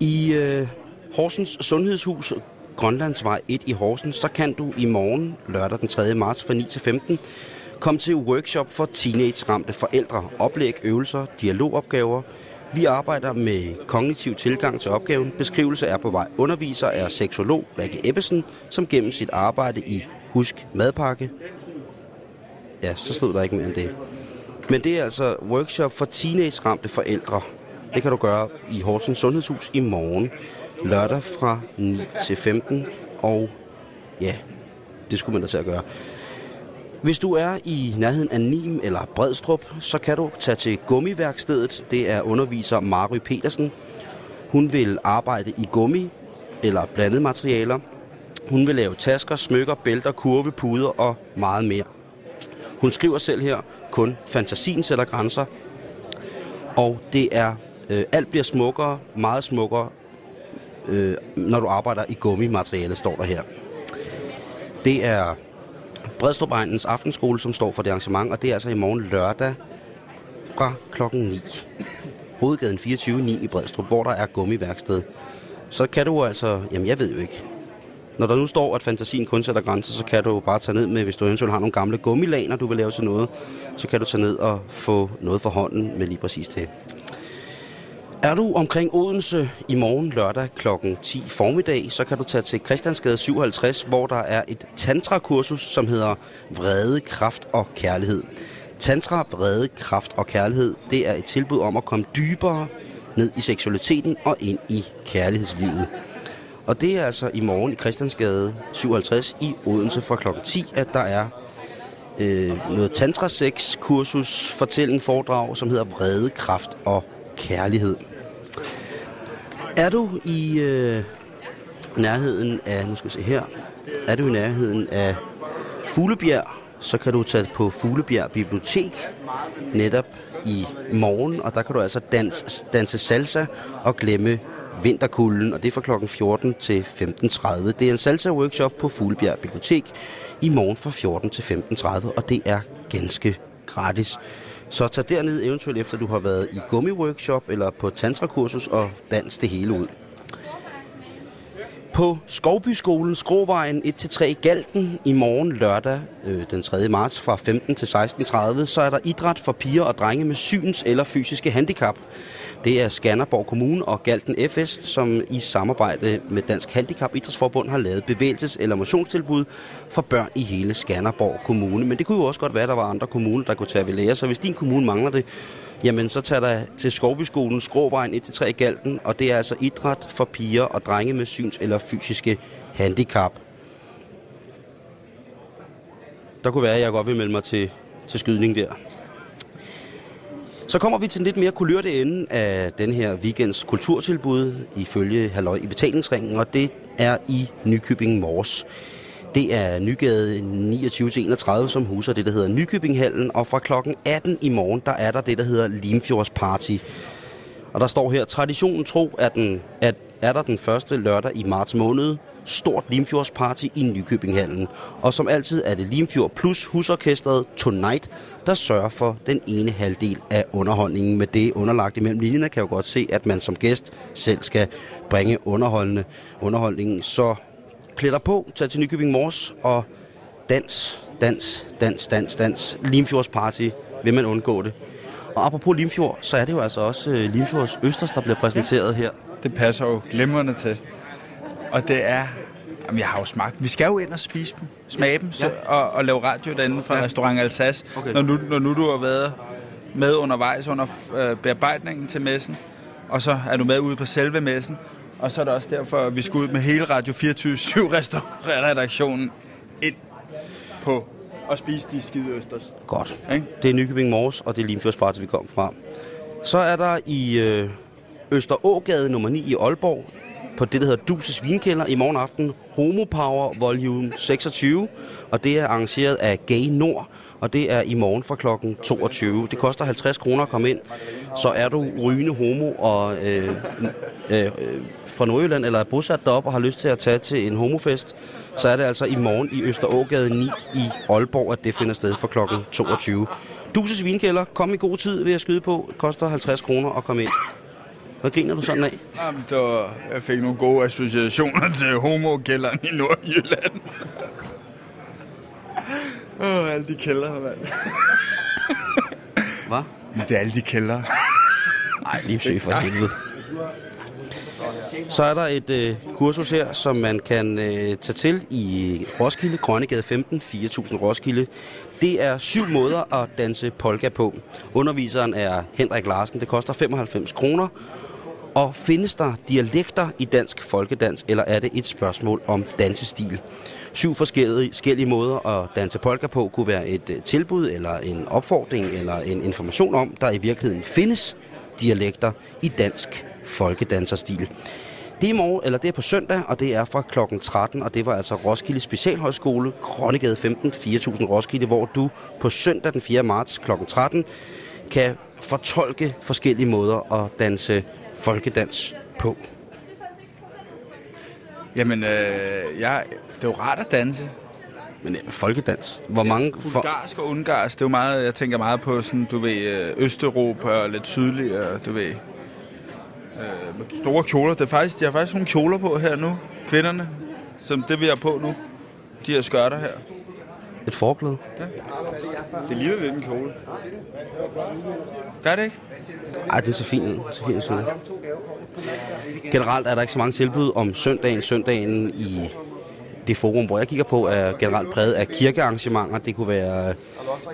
I øh, Horsens Sundhedshus, Grønlandsvej et i Horsens, så kan du i morgen, lørdag den tredje marts fra ni til femten... Kom til workshop for teenage-ramte forældre, oplæg, øvelser, dialogopgaver. Vi arbejder med kognitiv tilgang til opgaven. Beskrivelse er på vej. Underviser er seksolog Rikke Ebbesen, som gennem sit arbejde i Husk Madpakke... Ja, så stod der ikke mere end det. Men det er altså workshop for teenage-ramte forældre. Det kan du gøre i Horsens Sundhedshus i morgen. Lørdag fra ni til femten. Og ja, det skulle man da til at gøre. Hvis du er i nærheden af Nim eller Bredstrup, så kan du tage til gummiværkstedet. Det er underviser Mary Petersen. Hun vil arbejde i gummi eller blandede materialer. Hun vil lave tasker, smykker, bælter, kurve, puder og meget mere. Hun skriver selv her, kun fantasien sætter grænser. Og det er, øh, alt bliver smukkere, meget smukkere, øh, når du arbejder i gummimateriale, står der her. Det er... Bredstrup-Egnens Aftenskole, som står for det arrangement, og det er altså i morgen lørdag fra klokken ni. Hovedgaden fireogtyve ni i Bredstrup, hvor der er gummiværksted. Så kan du altså, jamen jeg ved jo ikke. Når der nu står, at fantasien kun sætter grænser, så kan du bare tage ned med, hvis du eventuelt har nogle gamle gummilaner, du vil lave til noget, så kan du tage ned og få noget for hånden med lige præcis det. Er du omkring Odense i morgen lørdag klokken ti formiddag, så kan du tage til Christiansgade syvoghalvtreds, hvor der er et tantrakursus, som hedder Vrede, Kraft og Kærlighed. Tantra, Vrede, Kraft og Kærlighed, det er et tilbud om at komme dybere ned i seksualiteten og ind i kærlighedslivet. Og det er altså i morgen i Christiansgade syvoghalvtreds i Odense fra klokken ti, at der er øh, noget tantra-sex-kursus, fortællende foredrag, som hedder Vrede, Kraft og Kærlighed. Er du i øh, nærheden af, nu skal vi se her, er du i nærheden af Fuglebjerg, så kan du tage på Fuglebjerg Bibliotek netop i morgen, og der kan du altså dans, danse salsa og glemme vinterkulden, og det er fra klokken fjorten til femten tredive. Det er en salsa-workshop på Fuglebjerg Bibliotek i morgen fra fjorten til femten tredive, og det er ganske gratis. Så tag derned eventuelt efter du har været i gummiworkshop eller på tantrakursus og dans det hele ud. på Skovbyskolen, Skrovejen et til tre i Galten i morgen lørdag øh, den tredje marts fra femten til seksten tredive, så er der idræt for piger og drenge med syns- eller fysiske handicap. Det er Skanderborg Kommune og Galten F S, som i samarbejde med Dansk Handicap Idrætsforbund har lavet bevægelses- eller motionstilbud for børn i hele Skanderborg Kommune. Men det kunne jo også godt være, at der var andre kommuner, der kunne tage ved lære. Så hvis din kommune mangler det, jamen så tager der til Skovbyskolen, Skråvejen et til tre i Galten, og det er altså idræt for piger og drenge med syns- eller fysiske handicap. Der kunne være, at jeg godt vil melde mig til, til skydning der. Så kommer vi til den lidt mere kulørte ende af den her weekends kulturtilbud ifølge Halløj i Betalingsringen, og det er i Nykøbing Mors. Det er Nygade niogtyve til enogtredive, som huser det, der hedder Nykøbinghallen, og fra klokken atten i morgen, der er der det, der hedder Limfjordsparty. Og der står her, traditionen tro, at, den, at er der den første lørdag i marts måned, stort Limfjordsparty i Nykøbinghallen. Og som altid er det Limfjord plus Husorkestret Tonight, der sørger for den ene halvdel af underholdningen. Med det underlagt imellem linjerne kan jo godt se, at man som gæst selv skal bringe underholdende underholdningen. Så klæd dig på, tag til Nykøbing Mors og dans, dans, dans, dans, dans. Limfjordsparty, vil man undgå det. Og apropos Limfjord, så er det jo altså også Limfjords Østers, der bliver præsenteret her. Det passer jo glimrende til. Og det er, jamen jeg har jo smagt. Vi skal jo ind og spise dem, smage dem, så, og, og lave radio derinde fra ja. Restaurant Alsace. Okay. Når, nu, når nu du har været med undervejs under øh, bearbejdningen til messen, og så er du med ude på selve messen, og så er det også derfor, at vi skal ud med hele Radio fireogtyve syv-redaktionen ind på og spise de skide østers. Godt. Okay? Det er Nykøbing Mors, og det er Limfjordsparty, vi kom fra. Så er der i øh, Østerågade nummer ni i Aalborg, på det, der hedder Duses Vinkælder, i morgen aften Homo Power Volume seksogtyve, og det er arrangeret af Gay Nord, og det er i morgen fra klokken toogtyve. Det koster halvtreds kroner at komme ind, så er du rygende homo og øh, øh, øh, fra Nordjylland, eller er bosat deroppe og har lyst til at tage til en homofest, så er det altså i morgen i Østerågade ni i Aalborg, at det finder sted fra klokken toogtyve. Duses Vinkælder, kom i god tid ved at skyde på, koster halvtreds kroner at komme ind. Hvad griner du sådan af? Jamen, der, jeg fik nogle gode associationer til homokælderen i Nordjylland. Åh, oh, alle de kælder, mand. Hvad? Det er alle de kælder. Nej, Lipsøe for helvede. Så er der et øh, kursus her, som man kan øh, tage til i Roskilde, Grønnegade femten, fire tusind Roskilde. Det er syv måder at danse polka på. Underviseren er Henrik Larsen. Det koster femoghalvfems kroner. Og findes der dialekter i dansk folkedans, eller er det et spørgsmål om dansestil? Syv forskellige, forskellige måder at danse polka på kunne være et tilbud, eller en opfordring, eller en information om, der i virkeligheden findes dialekter i dansk folkedanserstil. Det er, morgen, eller det er på søndag, og det er fra klokken tretten, og det var altså Roskilde Specialhøjskole, Grønnegade femten, fire tusind Roskilde, hvor du på søndag den fjerde marts klokken tretten kan fortolke forskellige måder at danse folkedans på. Jamen, øh, jeg, det er jo rart at danse. Men folkedans? Hvor mange... Ja, bulgarsk og ungarsk, det er jo meget, jeg tænker meget på sådan, du ved, Østeuropa og lidt sydligere, du ved... Øh, store kjoler. Det er faktisk, de har faktisk nogle kjoler på her nu. Kvinderne, som det vi har på nu. De her skørter her. Et forklæde. Ja. Det ligner lidt en kjole. Gør det ikke? Ej, det er så fint. Så fint så. Generelt er der ikke så mange tilbud om søndagen. Søndagen i det forum, hvor jeg kigger på, er generelt præget af kirkearrangementer. Det kunne være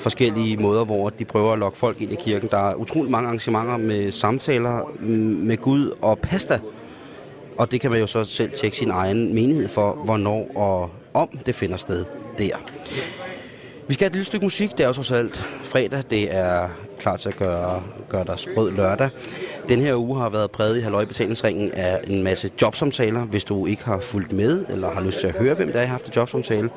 forskellige måder, hvor de prøver at lokke folk ind i kirken. Der er utrolig mange arrangementer med samtaler med Gud og pasta. Og det kan man jo så selv tjekke sin egen menighed for, hvornår og om det finder sted der. Vi skal have et lille stykke musik. Det er jo trods alt fredag. Det er klar til at gøre, gøre dig sprød lørdag. Den her uge har været præget i Halløj i Betalingsringen af en masse jobsamtaler. Hvis du ikke har fulgt med, eller har lyst til at høre, hvem der er, jeg har haft en jobsamtale,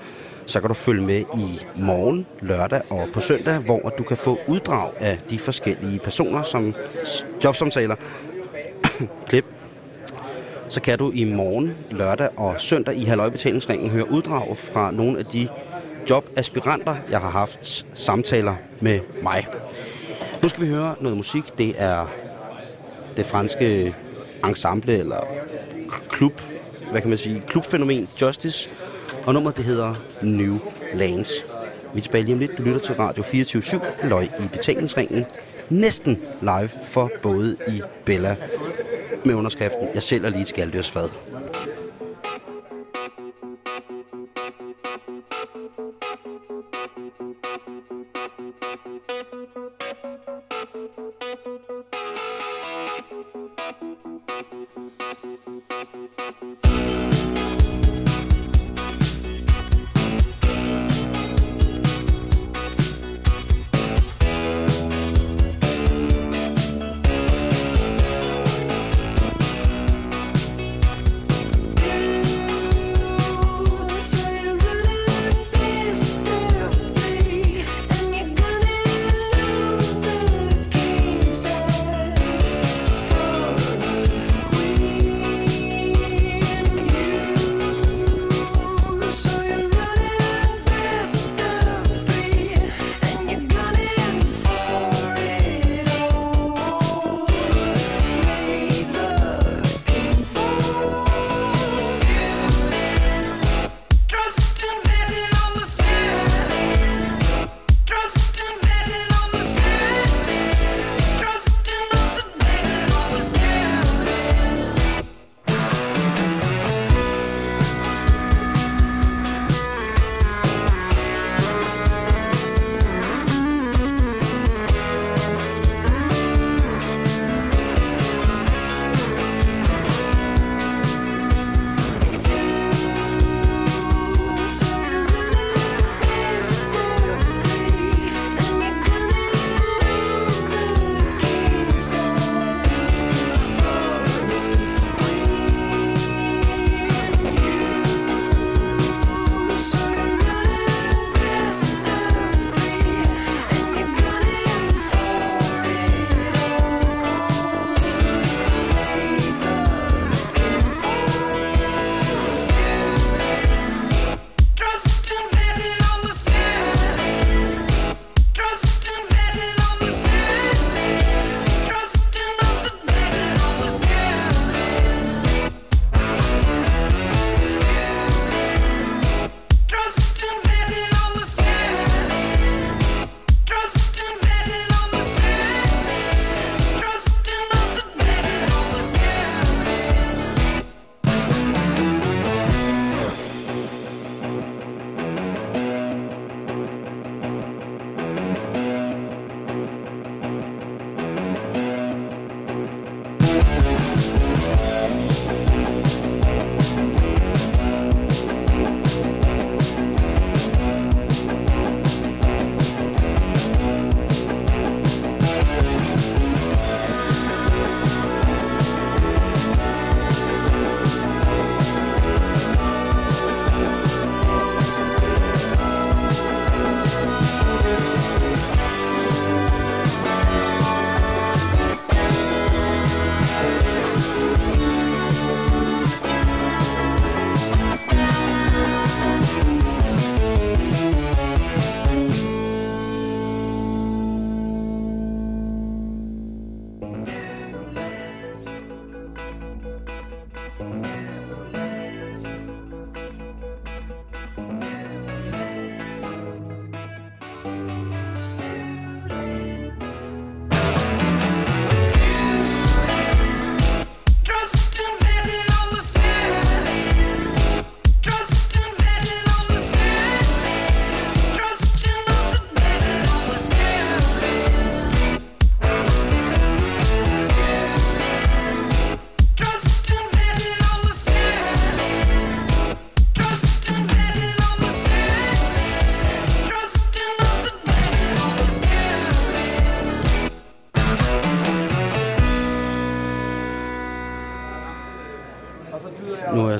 så kan du følge med i morgen, lørdag og på søndag, hvor du kan få uddrag af de forskellige personer, som jobsamtaler. Klip. Så kan du i morgen, lørdag og søndag i Halløj i Betalingsringen høre uddrag fra nogle af de jobaspiranter, jeg har haft samtaler med mig. Nu skal vi høre noget musik. Det er det franske ensemble eller klub hvad kan man sige, klubfænomen Justice, og nummeret det hedder New Lands. Vi er tilbage lige om lidt. Du lytter til Radio fireogtyve syv, Halløj i Betalingsringen. Næsten live for både i Bella med underskriften Jeg sælger lige et skaldyrsfad.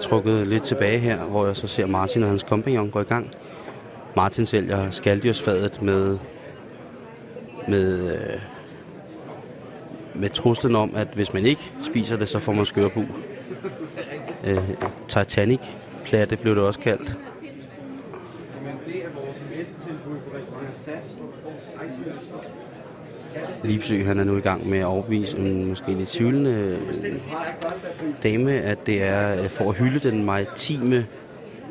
Trukket lidt tilbage her, hvor jeg så ser Martin og hans kompagnon går i gang. Martin sælger skaldyrsfadet med med med truslen om, at hvis man ikke spiser det, så får man skørbug. Øh, Titanic-platte blev det også kaldt. Lipsøe, han er nu i gang med at overbevise en måske lidt tvivlende dame, at det er for at hylde den maritime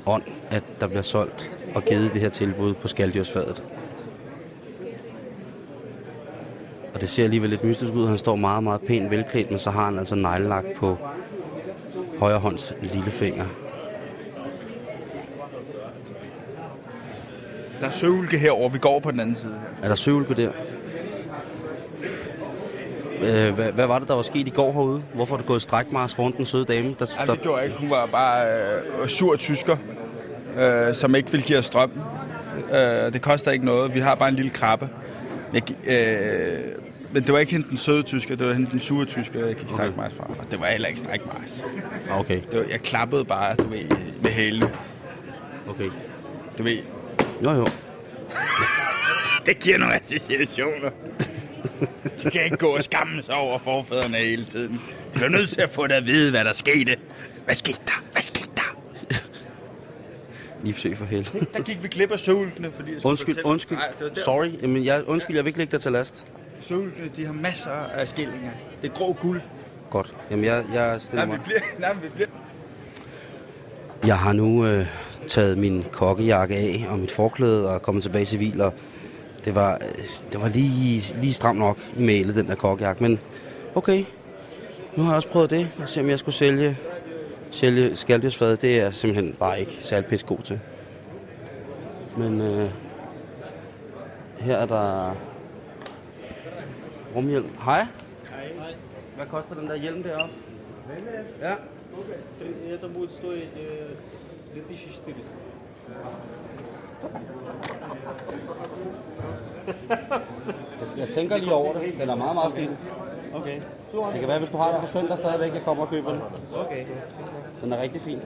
ånd, at der bliver solgt og givet det her tilbud på skaldyrsfadet. Og det ser alligevel lidt mystisk ud. Han står meget, meget pænt velklædt, men så har han altså neglelak på højre hånds lillefinger. Der er søvlke herover. Vi går på den anden side. Er der søvlke der? Øh, hvad, hvad var det, der var sket i går herude? Hvorfor er det gået strækmars foran den søde dame? Der, Ej, det gjorde jeg ikke. Hun var bare øh, sur tysker, øh, som ikke ville give os strøm. Øh, det koster ikke noget. Vi har bare en lille krabbe. Jeg, øh, men det var ikke hende den søde tysker, det var hende den sure tysker, jeg gik strækmars fra. Og det var heller ikke strækmars. Okay. Det var, jeg klappede bare, du ved, med hælene. Okay. Du ved... Jo, jo. Det giver nogle associationer. De kan ikke gå og skamme sig over forfædrene hele tiden. De bliver nødt til at få dig at vide, hvad der skete. Hvad skete der? Hvad skete der? Lipsøe for helvede. Der gik vi glip af søvlkene, fordi... Undskyld, undskyld. Nej, sorry, men jeg, undskyld, jeg vil ikke lægge dig til last. Søvlkene, de har masser af skillinger. Det er grå guld. Godt. Jamen, jeg, jeg stiller nej, mig... Bliver, nej, vi bliver... Jeg har nu... Øh... taget min kokkejakke af og mit forklæde og kommet tilbage civil, og det var, det var lige, lige stramt nok i mailet, den der kokkejakke, men okay, nu har jeg også prøvet det, og se om jeg skulle sælge, sælge skaldyrsfadet. Det er jeg simpelthen bare ikke særlig pisse god til. Men øh, her er der rumhjelm. Hej. Hvad koster den der hjelm deroppe? Ja. Det må stå i две тысячи четыреста. Jeg tænker lige over det. Den er meget, meget fin. Okay. Det kan være, hvis du har den på søndag stadigvæk, jeg kommer og køber den. Okay. Den er rigtig fin.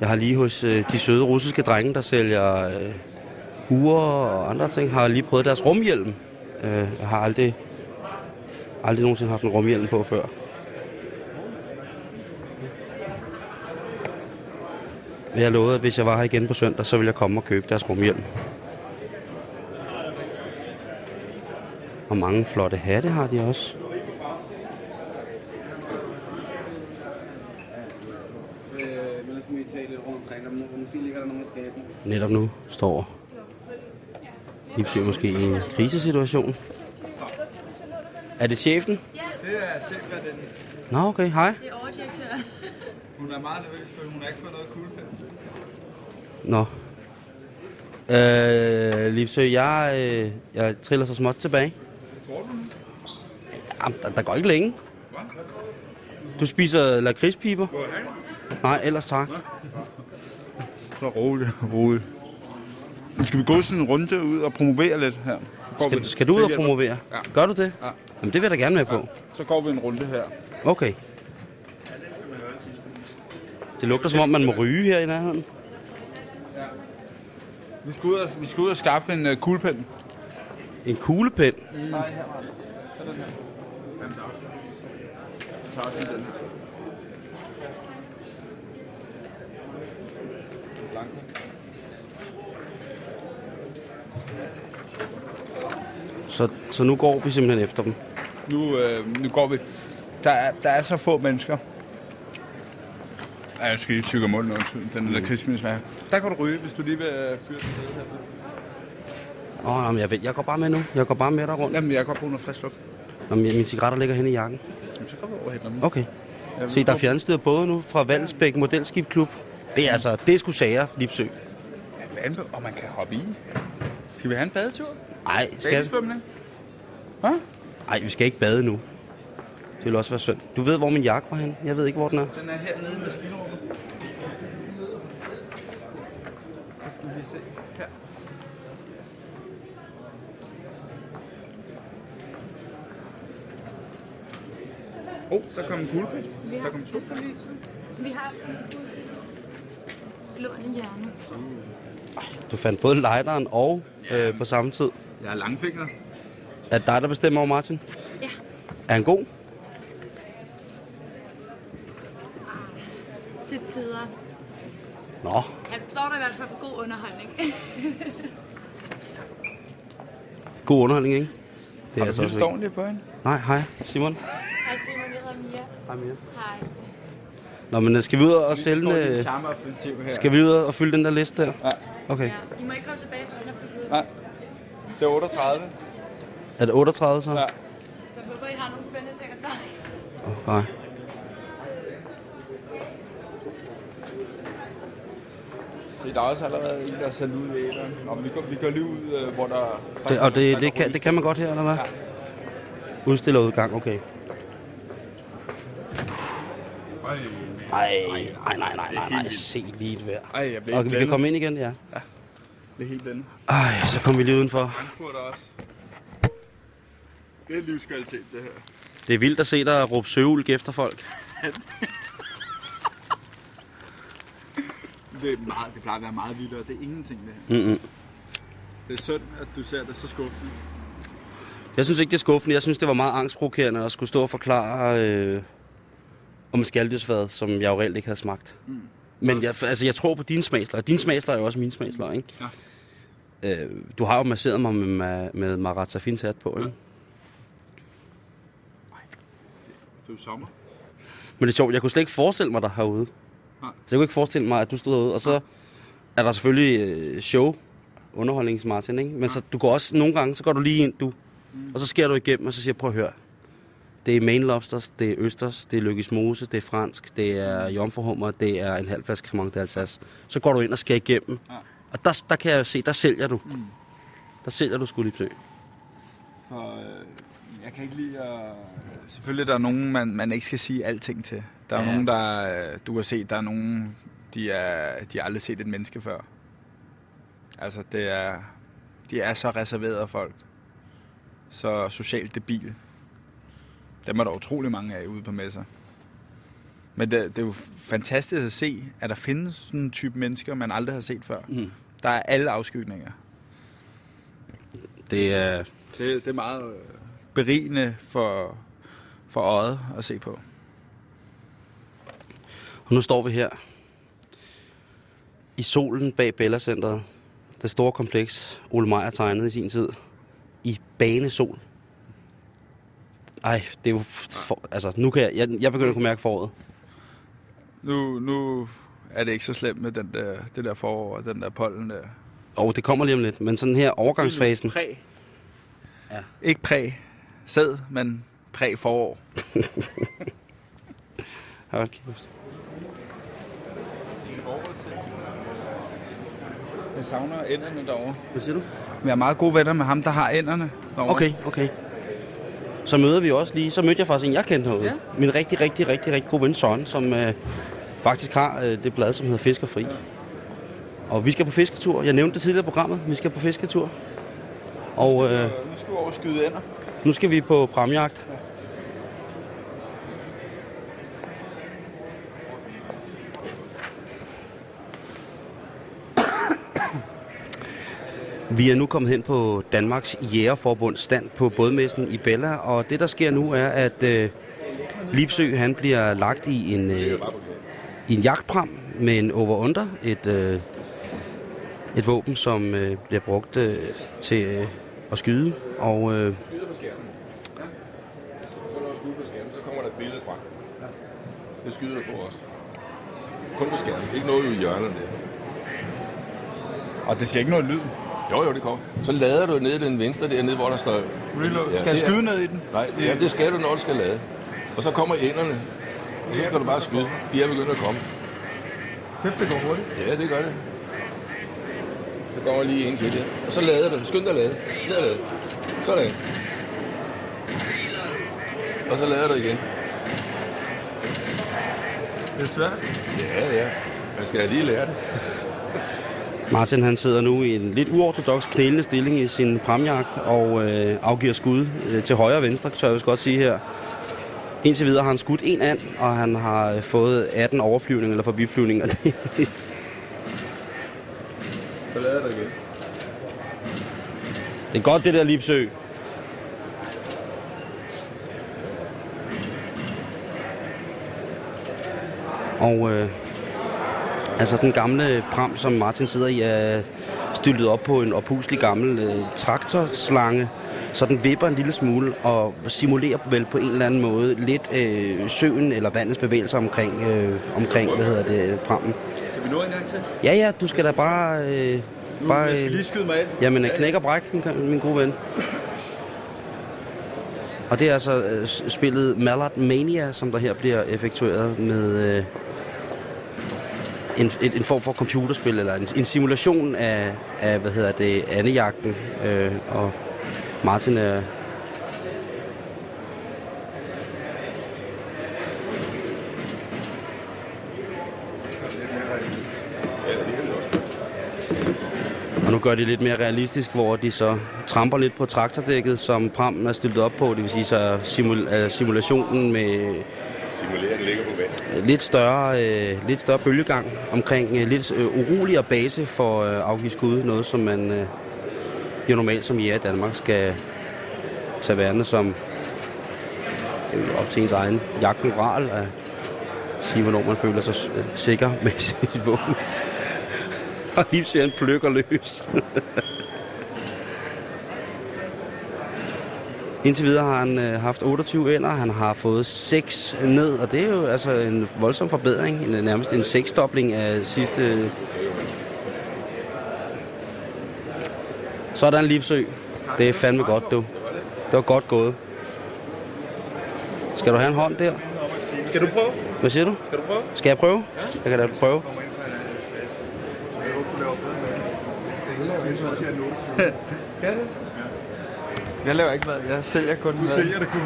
Jeg har lige hos øh, de søde russiske drenge, der sælger øh, uger og andre ting, har lige prøvet deres rumhjelm. Øh, jeg har aldrig... aldrig nogensinde haft en rumhjelm på før. Men jeg lovede, at hvis jeg var her igen på søndag, så ville jeg komme og købe deres rumhjelm. Og mange flotte hatte har de også. Netop nu står Lipsøe måske i en krisesituation. Er det chefen? Ja. Det er chefen. Nå, okay, hej. Det er overdirektør. Hun er meget nervøs, for hun har ikke fået noget cool. Nå. Øh, Lipsøe, jeg, øh, jeg triller så småt tilbage. Går du nu? Jamen, der, der går ikke længe. Hvad? Du spiser lakridspiber? Går jeg hen? Nej, ellers tak. Så roligt, roligt. Skal vi gå sådan en runde ud og promovere lidt her? Skal, skal du ud og promovere? Ja. Gør du det? Ja. Jamen, det vil jeg da gerne med på. Ja. Så går vi en runde her. Okay. Det lugter som om, man må ryge her i nærheden. Ja. Vi skal ud og, vi skal ud og skaffe en uh, kuglepen. En kuglepen? Mm. Nej, her var det. Tag den her. Tag også den. Så, så nu går vi simpelthen efter dem. Nu, øh, nu går vi. Der er, der er så få mennesker. Ej, jeg skal lige tykke munden, undskyld. Den mm. der krigsmiddelssmag. Der kan du ryge, hvis du lige vil fyre den ned her. Åh, oh, jeg ved. Jeg går bare med nu. Jeg går bare med dig rundt. Jamen, jeg går på noget frisk luft. Nå, men mine cigaretter ligger hen i jakken. Jamen, så går vi over henne nu. Okay. Jamen, se, der er fjernstyret både nu fra Valsbæk Modelskibklub. Det er altså, det skulle sager, Lipsøe. Ja, vandbø, og man kan hoppe i. Skal vi have en badetur? Nej, skal vi? Nej, vi skal ikke bade nu. Det vil også være synd. Du ved, hvor min jakke var henne. Jeg ved ikke, hvor den er. Den er hernede med slinerummet. Skal vi se her. Åh, oh, der kom en kuglepen. Der kom to. Vi har lån i hjernen. Du fandt både lighteren og øh, på samme tid. Jeg er langfinger. Er det dig, der bestemmer over Martin? Ja. Er han god? Til tider. Nå. Han står der i hvert fald for god underholdning. God underholdning, ikke? Det er altså også står ordentligt på hende? Nej, hej Simon. Hej Simon, jeg hedder Mia. Hej Mia. Hej. Nå, men skal vi ud og sælge den? Skal vi ud og fylde den der liste der? Ja. Okay. Ja. I må ikke komme tilbage for underfyldet. Nej. Det er otteogtredive. Er det otteogtredive så? Ja. Så jeg håber, I har nogle spændende ting at snakke. Oh, nej. Det er også allerede en, der sælger ud i æderen. Nå, men vi går, vi går lige ud, hvor der... Det, og det, der det, kan, det kan man godt her, eller hvad? Ja. Udstiller udgang, okay. Ej, nej, nej, nej, nej, nej, se lige et vejr. Ej, jeg blev okay, vi kan komme ind igen, ja. Ja, det er helt andet. Ej, så kommer vi lige udenfor. Frankfurt også. Det er livskvalitet, det her. Det er vildt at se dig råbe søvulk efter folk. Det er meget, det plejer at være meget vildere, det er ingenting det her. Mm-hmm. Det er synd, at du ser det så skuffende. Jeg synes ikke, det er skuffende. Jeg synes, det var meget angstprovokerende at skulle stå og forklare... Øh... om skalddyrsfad, som jeg jo reelt ikke havde smagt. Mm. Men jeg, altså, jeg tror på dine smagsløg. Dine smagsløg er jo også mine smagsløg, ikke? Ja. Øh, du har jo masseret mig med, med, med Maratza Fins hat på, ikke? Ja. Nej, det er jo sommer. Men det er sjovt, jeg kunne slet ikke forestille mig dig herude. Nej. Så jeg kunne ikke forestille mig, at du stod herude. Og så ja. Er der selvfølgelig show, underholdnings-Martin, ikke? Men ja. Så du går også, nogle gange, så går du lige ind, du. Mm. Og så skærer du igennem, og så siger, prøv at høre. Det er Maine Lobsters, det er østers, det er Lykkes Mose, det er fransk, det er jomfruhummer, det er en halv flaske cremant d'Alsace. Så går du ind og skal igennem. Ja. Og der, der kan jeg se, der sælger du. Mm. Der sælger du sgu Lipsøe. For øh, jeg kan ikke lide at... Selvfølgelig der er nogen, man, man ikke skal sige alting til. Der er ja. Nogen, der... Du har set, der er nogen, de er, de har aldrig set et menneske før. Altså, det er... De er så reserverede folk. Så socialt debile. Dem er der utrolig mange af ude på messer. Men det, det er jo fantastisk at se, at der findes sådan en type mennesker, man aldrig har set før. Mm. Der er alle afskygninger. Det er... Det, det er meget berigende for, for øjet at se på. Og nu står vi her. I solen bag Bella Centeret. Det store kompleks, Ole Meier tegnede i sin tid. I banesol. Ej, det er jo... For, altså, nu kan jeg... Jeg, jeg begynder at kunne mærke foråret. Nu, nu er det ikke så slemt med den der, det der forår og den der pollen der. Åh, oh, det kommer lige om lidt. Men sådan her overgangsfasen... Præg. Ja. Ikke præg. Sæd, men præg forår. Hold kæft. Jeg savner ænderne derovre. Hvad siger du? Vi er meget gode venner med ham, der har ænderne derovre. Okay, okay. Så møder vi også lige, så mødte jeg faktisk en, jeg kendte herude. Ja. Min rigtig, rigtig, rigtig, rigtig god ven Søren, som øh, faktisk har øh, det blad, som hedder Fiskerfri. Ja. Og vi skal på fisketur. Jeg nævnte det tidligere i programmet. Vi skal på fisketur. Og, øh, nu skal vi over skyde ender. Nu skal vi på pramjagt. Ja. Vi er nu kommet hen på Danmarks Jægerforbunds stand på bådmessen i Bella, og det der sker nu er, at øh, Lipsøe han bliver lagt i en, øh, i en jagtpram med en over-under, et, øh, et våben, som øh, bliver brugt øh, til øh, at skyde. Og, øh, så kommer der et billede frem. Det skyder du på os. Kun på skærmen, ikke noget i hjørnet. Og det siger ikke noget lyd. Jo, jo, det kommer. Så lader du ned i den venstre dernede, hvor der står... Reload. Ja, skal jeg skyde ned i den? Nej, ja, det skal du, når du skal lade. Og så kommer enderne, og så skal du bare skyde. De er begyndt at komme. Kæft, det går hurtigt. Ja, det gør det. Så kommer lige ind til det. Og så lader du. Skynd dig at lade. lade. Sådan. Og så lader du igen. Det er svært. Ja, ja. Man skal lige lære det. Martin han sidder nu i en lidt uortodoks knælende stilling i sin pramjagt og øh, afgiver skud øh, til højre og venstre, tør jeg godt sige her. Indtil videre har han skudt en and, og han har fået atten overflyvninger eller forbiflyvninger. Så lader det igen. Det er godt det der Lipsøe. Og... Øh, Altså den gamle pram, som Martin sidder i, er styltet op på en ophuslig gammel øh, traktorslange, så den vipper en lille smule og simulerer vel på en eller anden måde lidt øh, søen eller vandets bevægelser omkring, øh, omkring hvad hedder det, prammen. Kan vi nå en gang til? Ja, ja, du skal da bare... Øh, nu, bare jeg skal lige skyde mig ind. Jamen, knæk og bræk, min, min gode ven. Og det er altså øh, spillet Mallard Mania, som der her bliver effektueret med... Øh, En, en form for computerspil, eller en, en simulation af, af, hvad hedder det, andejagten, øh, og Martin er... Øh... Og nu gør de lidt mere realistisk, hvor de så tramper lidt på traktordækket, som prammen er stillet op på, det vil sige så simul- simulationen med... Simuleret ligger på vand. Lidt større, øh, lidt større bølgegang omkring øh, lidt øh, uroligere base for øh, afgive skud. Noget, som man øh, jo normalt som I er i Danmark skal tage værende som øh, op til ens egen jagtmoral. At sige, hvornår man føler sig øh, sikker med sit våben. Og Lipsøe pløkker løs. Indtil videre har han øh, haft otteogtyve ender, han har fået seks ned, og det er jo altså en voldsom forbedring, en, nærmest en seksdobling af sidste... Sådan, Lipsøe. Det er fandme godt, du. Det var godt gået. Skal du have en hånd der? Skal du prøve? Hvad siger du? Skal du prøve? Skal jeg prøve? Jeg kan da prøve. Kan det? Jeg laver ikke mad, jeg sælger kun mad. Du sælger det kun.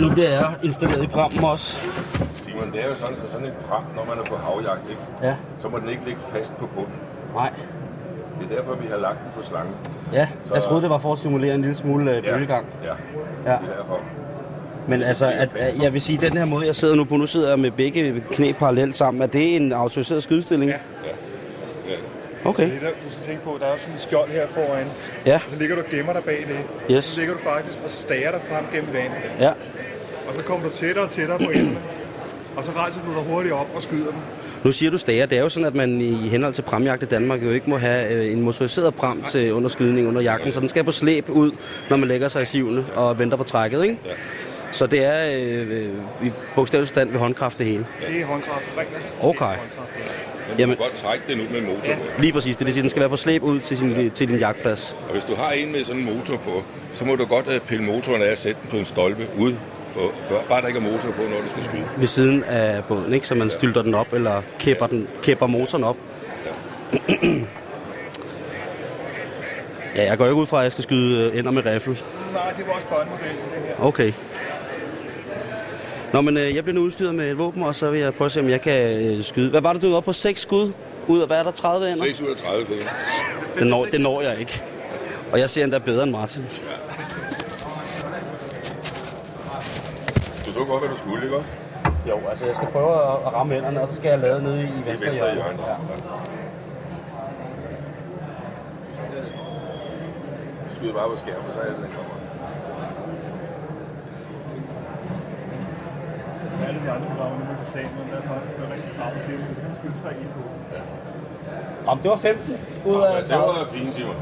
Nu bliver jeg installeret i prammen også. Simon, det er jo sådan, så sådan en pram, når man er på havjagt, ikke? Ja. Så må den ikke ligge fast på bunden. Nej. Det er derfor, vi har lagt den på slangen. Ja, så... jeg troede, det var for at simulere en lille smule bølgegang. Ja. Ja, ja, det er derfor. Men altså, at, at jeg vil sige, at den her måde, jeg sidder nu på, nu sidder jeg med begge knæ parallelt sammen. Er det en autoriseret skydestilling? Ja. Okay. Det, der, du skal tænke på, der er jo sådan en skjold her foran, ja. Så ligger du og gemmer dig bag det, yes. Så ligger du faktisk og stager dig frem gennem vandet, ja. Og så kommer du tættere og tættere på enden, og så rejser du dig hurtigt op og skyder dem. Nu siger du stager, det er jo sådan, at man i henhold til pramjagt i Danmark jo ikke må have øh, en motoriseret pram til underskydning under jagten, ja. Så den skal på slæb ud, når man lægger sig i sivene og venter på trækket, ikke? Ja. Så det er øh, i bogstavelig forstand ved håndkraft det hele? Ja. Det er håndkraft, rigtigt. Okay. Men du kan godt trække den ud med en motor. Ja. Lige præcis, det vil sige, den skal være på slæb ud til, sin, ja. Til din jagtplads. Og hvis du har en med sådan en motor på, så må du godt uh, pille motoren af og sætte den på en stolpe ud. På, bare der ikke er motor på, når du skal skyde. Ved siden af båden, ikke? Så man ja. Stylter den op, eller kæpper, ja. Den, kæpper motoren op. Ja. Ja, jeg går ikke ud fra, at jeg skal skyde ender med riffel. Nej, det var også båndmodellen, det her. Okay. Nå, men øh, jeg bliver nu udstyret med et våben, og så vil jeg prøve at se, om jeg kan øh, skyde. Hvad var det, du var på? seks skud? Ud af, hvad er der, tredive ender? seks ud af tredive, det er. Det når, det når jeg ikke. Og jeg ser endda bedre end Martin. Ja. Du så godt, hvad du skulle, ikke også? Jo, altså jeg skal prøve at ramme hænderne, og så skal jeg lade nede i, i venstre hjørne. Ja. Du skyder bare på skærmen, så er det den kommer. Alle de andre programmer, man kan se, men derfor er det rigtig skrabt, det er sådan en skudtræk i på. Ja. Om det var femten ud af... Ja, det var fine timer.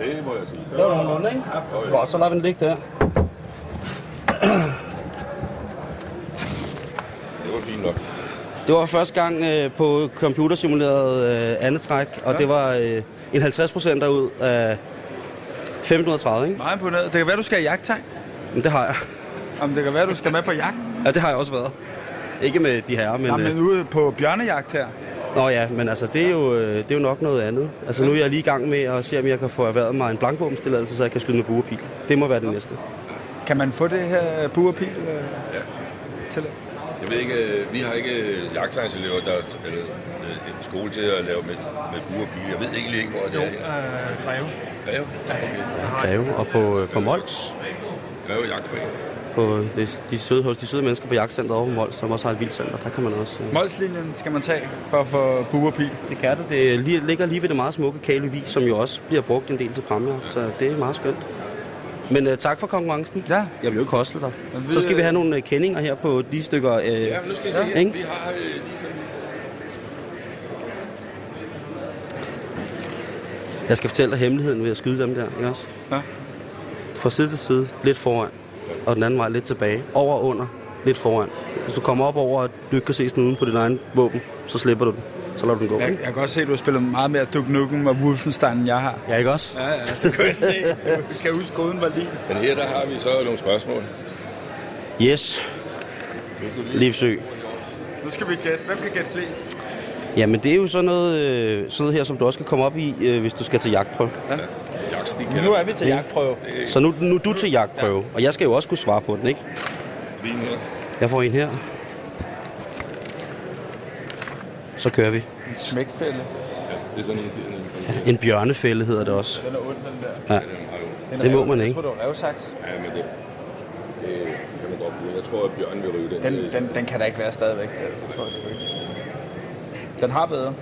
Ja. Det må jeg sige. Det, det var nogle måneder, ikke? Ja, godt, så lader vi den ligge der. Det var fint nok. Det var første gang øh, på computersimuleret øh, andetræk, og ja. Det var øh, en halvtreds procent derud af femten tredive, ikke? Meget imponeret. Det kan være, du skal i jagttang. Men det har jeg. Jamen, det kan være, du skal med på jagt. Ja, det har jeg også været. Ikke med de herrer, men... Jamen, men ude på bjørnejagt her. Nå ja, men altså, det er jo, det er jo nok noget andet. Altså, nu er jeg lige i gang med at se, om jeg kan få erhvervet mig en blankvåbenstilladelse, så jeg kan skyde med buerpil. Det må være det næste. Kan man få det her buerpil? Ja. Til? Jeg ved ikke, vi har ikke jagttegnselever, der er en skole til at lave med, med buerpil. Jeg ved ikke lige, hvor det jo, er. Øh, Greve. Greve? Okay. Greve, og på, på Mols. Greve Jagtforening. På de, de søde, hos de søde mennesker på jagtcenteret over på Mols, som også har et vildcenter. Der kan man også... Uh... Molslinjen skal man tage for at få buerpil. Det kan du. Det ligger lige ved det meget smukke Kaløvig, som jo også bliver brugt en del til pramjagt, så det er meget skønt. Men uh, tak for konkurrencen. Ja. Jeg vil jo ikke hostle dig. Vi, så skal vi have nogle uh, kendinger her på de stykker. Uh, ja, men nu skal I se ja, vi har uh, lige sådan. Jeg skal fortælle dig hemmeligheden ved at skyde dem der, ikke også? Ja. Fra side til side, lidt foran, og den anden vej lidt tilbage. Over og under, lidt foran. Hvis du kommer op over, at du ikke kan se snuden på din egen våben, så slipper du den. Så lader du den gå. Jeg, jeg kan også se, at du har spillet meget mere Duke Nukem og Wolfenstein, end jeg har. Ja, ikke også? Ja, ja. Du kan se. Du kan huske, koden var lige. Men her, der har vi så nogle spørgsmål. Yes. Lipsøe. Nu skal vi gætte. Hvem kan gætte flest? Jamen, det er jo sådan noget, øh, sådan noget her, som du også kan komme op i, øh, hvis du skal til jagtprøve. Ja. Nu er vi til jagtprøve. Så nu, nu er du til jagtprøve, ja. Og jeg skal jo også kunne svare på den, ikke? Lige her. Jeg får en her. Så kører vi. En smækfælde. Ja, det er sådan en, en, en bjørnefælde hedder det også. Den er ond, den der. Ja, den det må man ikke. Jeg tror, det var revsaks. Ja, men det øh, kan man godt bruge. Jeg tror, at bjørnen vil ryge den. Den, den, den kan da ikke være stadigvæk. Det tror jeg sgu ikke. Den har bedre.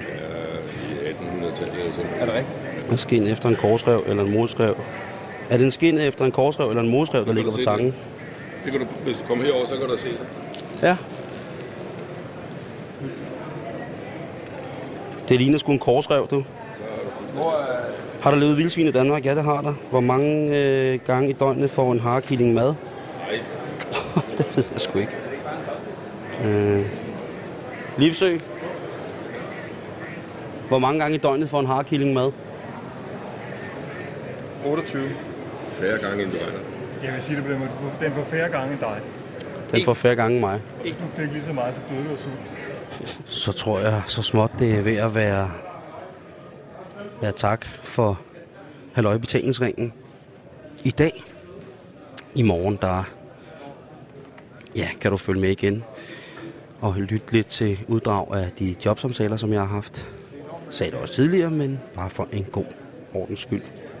Ja, i attenhundredetallet. Er det rigtigt? En skin efter en korsrev eller en mosrev. Er det en skin efter en korsrev eller en mosrev, der ligger på tangen? Det. Det kan du, hvis du kommer herover, så kan du se det. Ja. Det ligner sgu en korsrev, du. Har der levet vildsvin i Danmark? Ja, det har der. Hvor mange øh, gange i døgnet får en harekilling mad? Nej. Det ved jeg sgu ikke. Øh. Lipsøe. Hvor mange gange i døgnet får en harekilling mad? otteogtyve. Færre gange end dig. Jeg vil sige det på den måde. Den får færre gange end dig. Den får færre gange end mig. Ikke du fik lige så meget, så døde du og sult. Så tror jeg så småt, det er ved at være... Ja, tak for Halløj i Betalingsringen. I dag, i morgen, der... Ja, kan du følge med igen. Og lytte lidt til uddrag af de jobsamtaler, som jeg har haft. Jeg sagde det også tidligere, men bare for en god ordens skyld.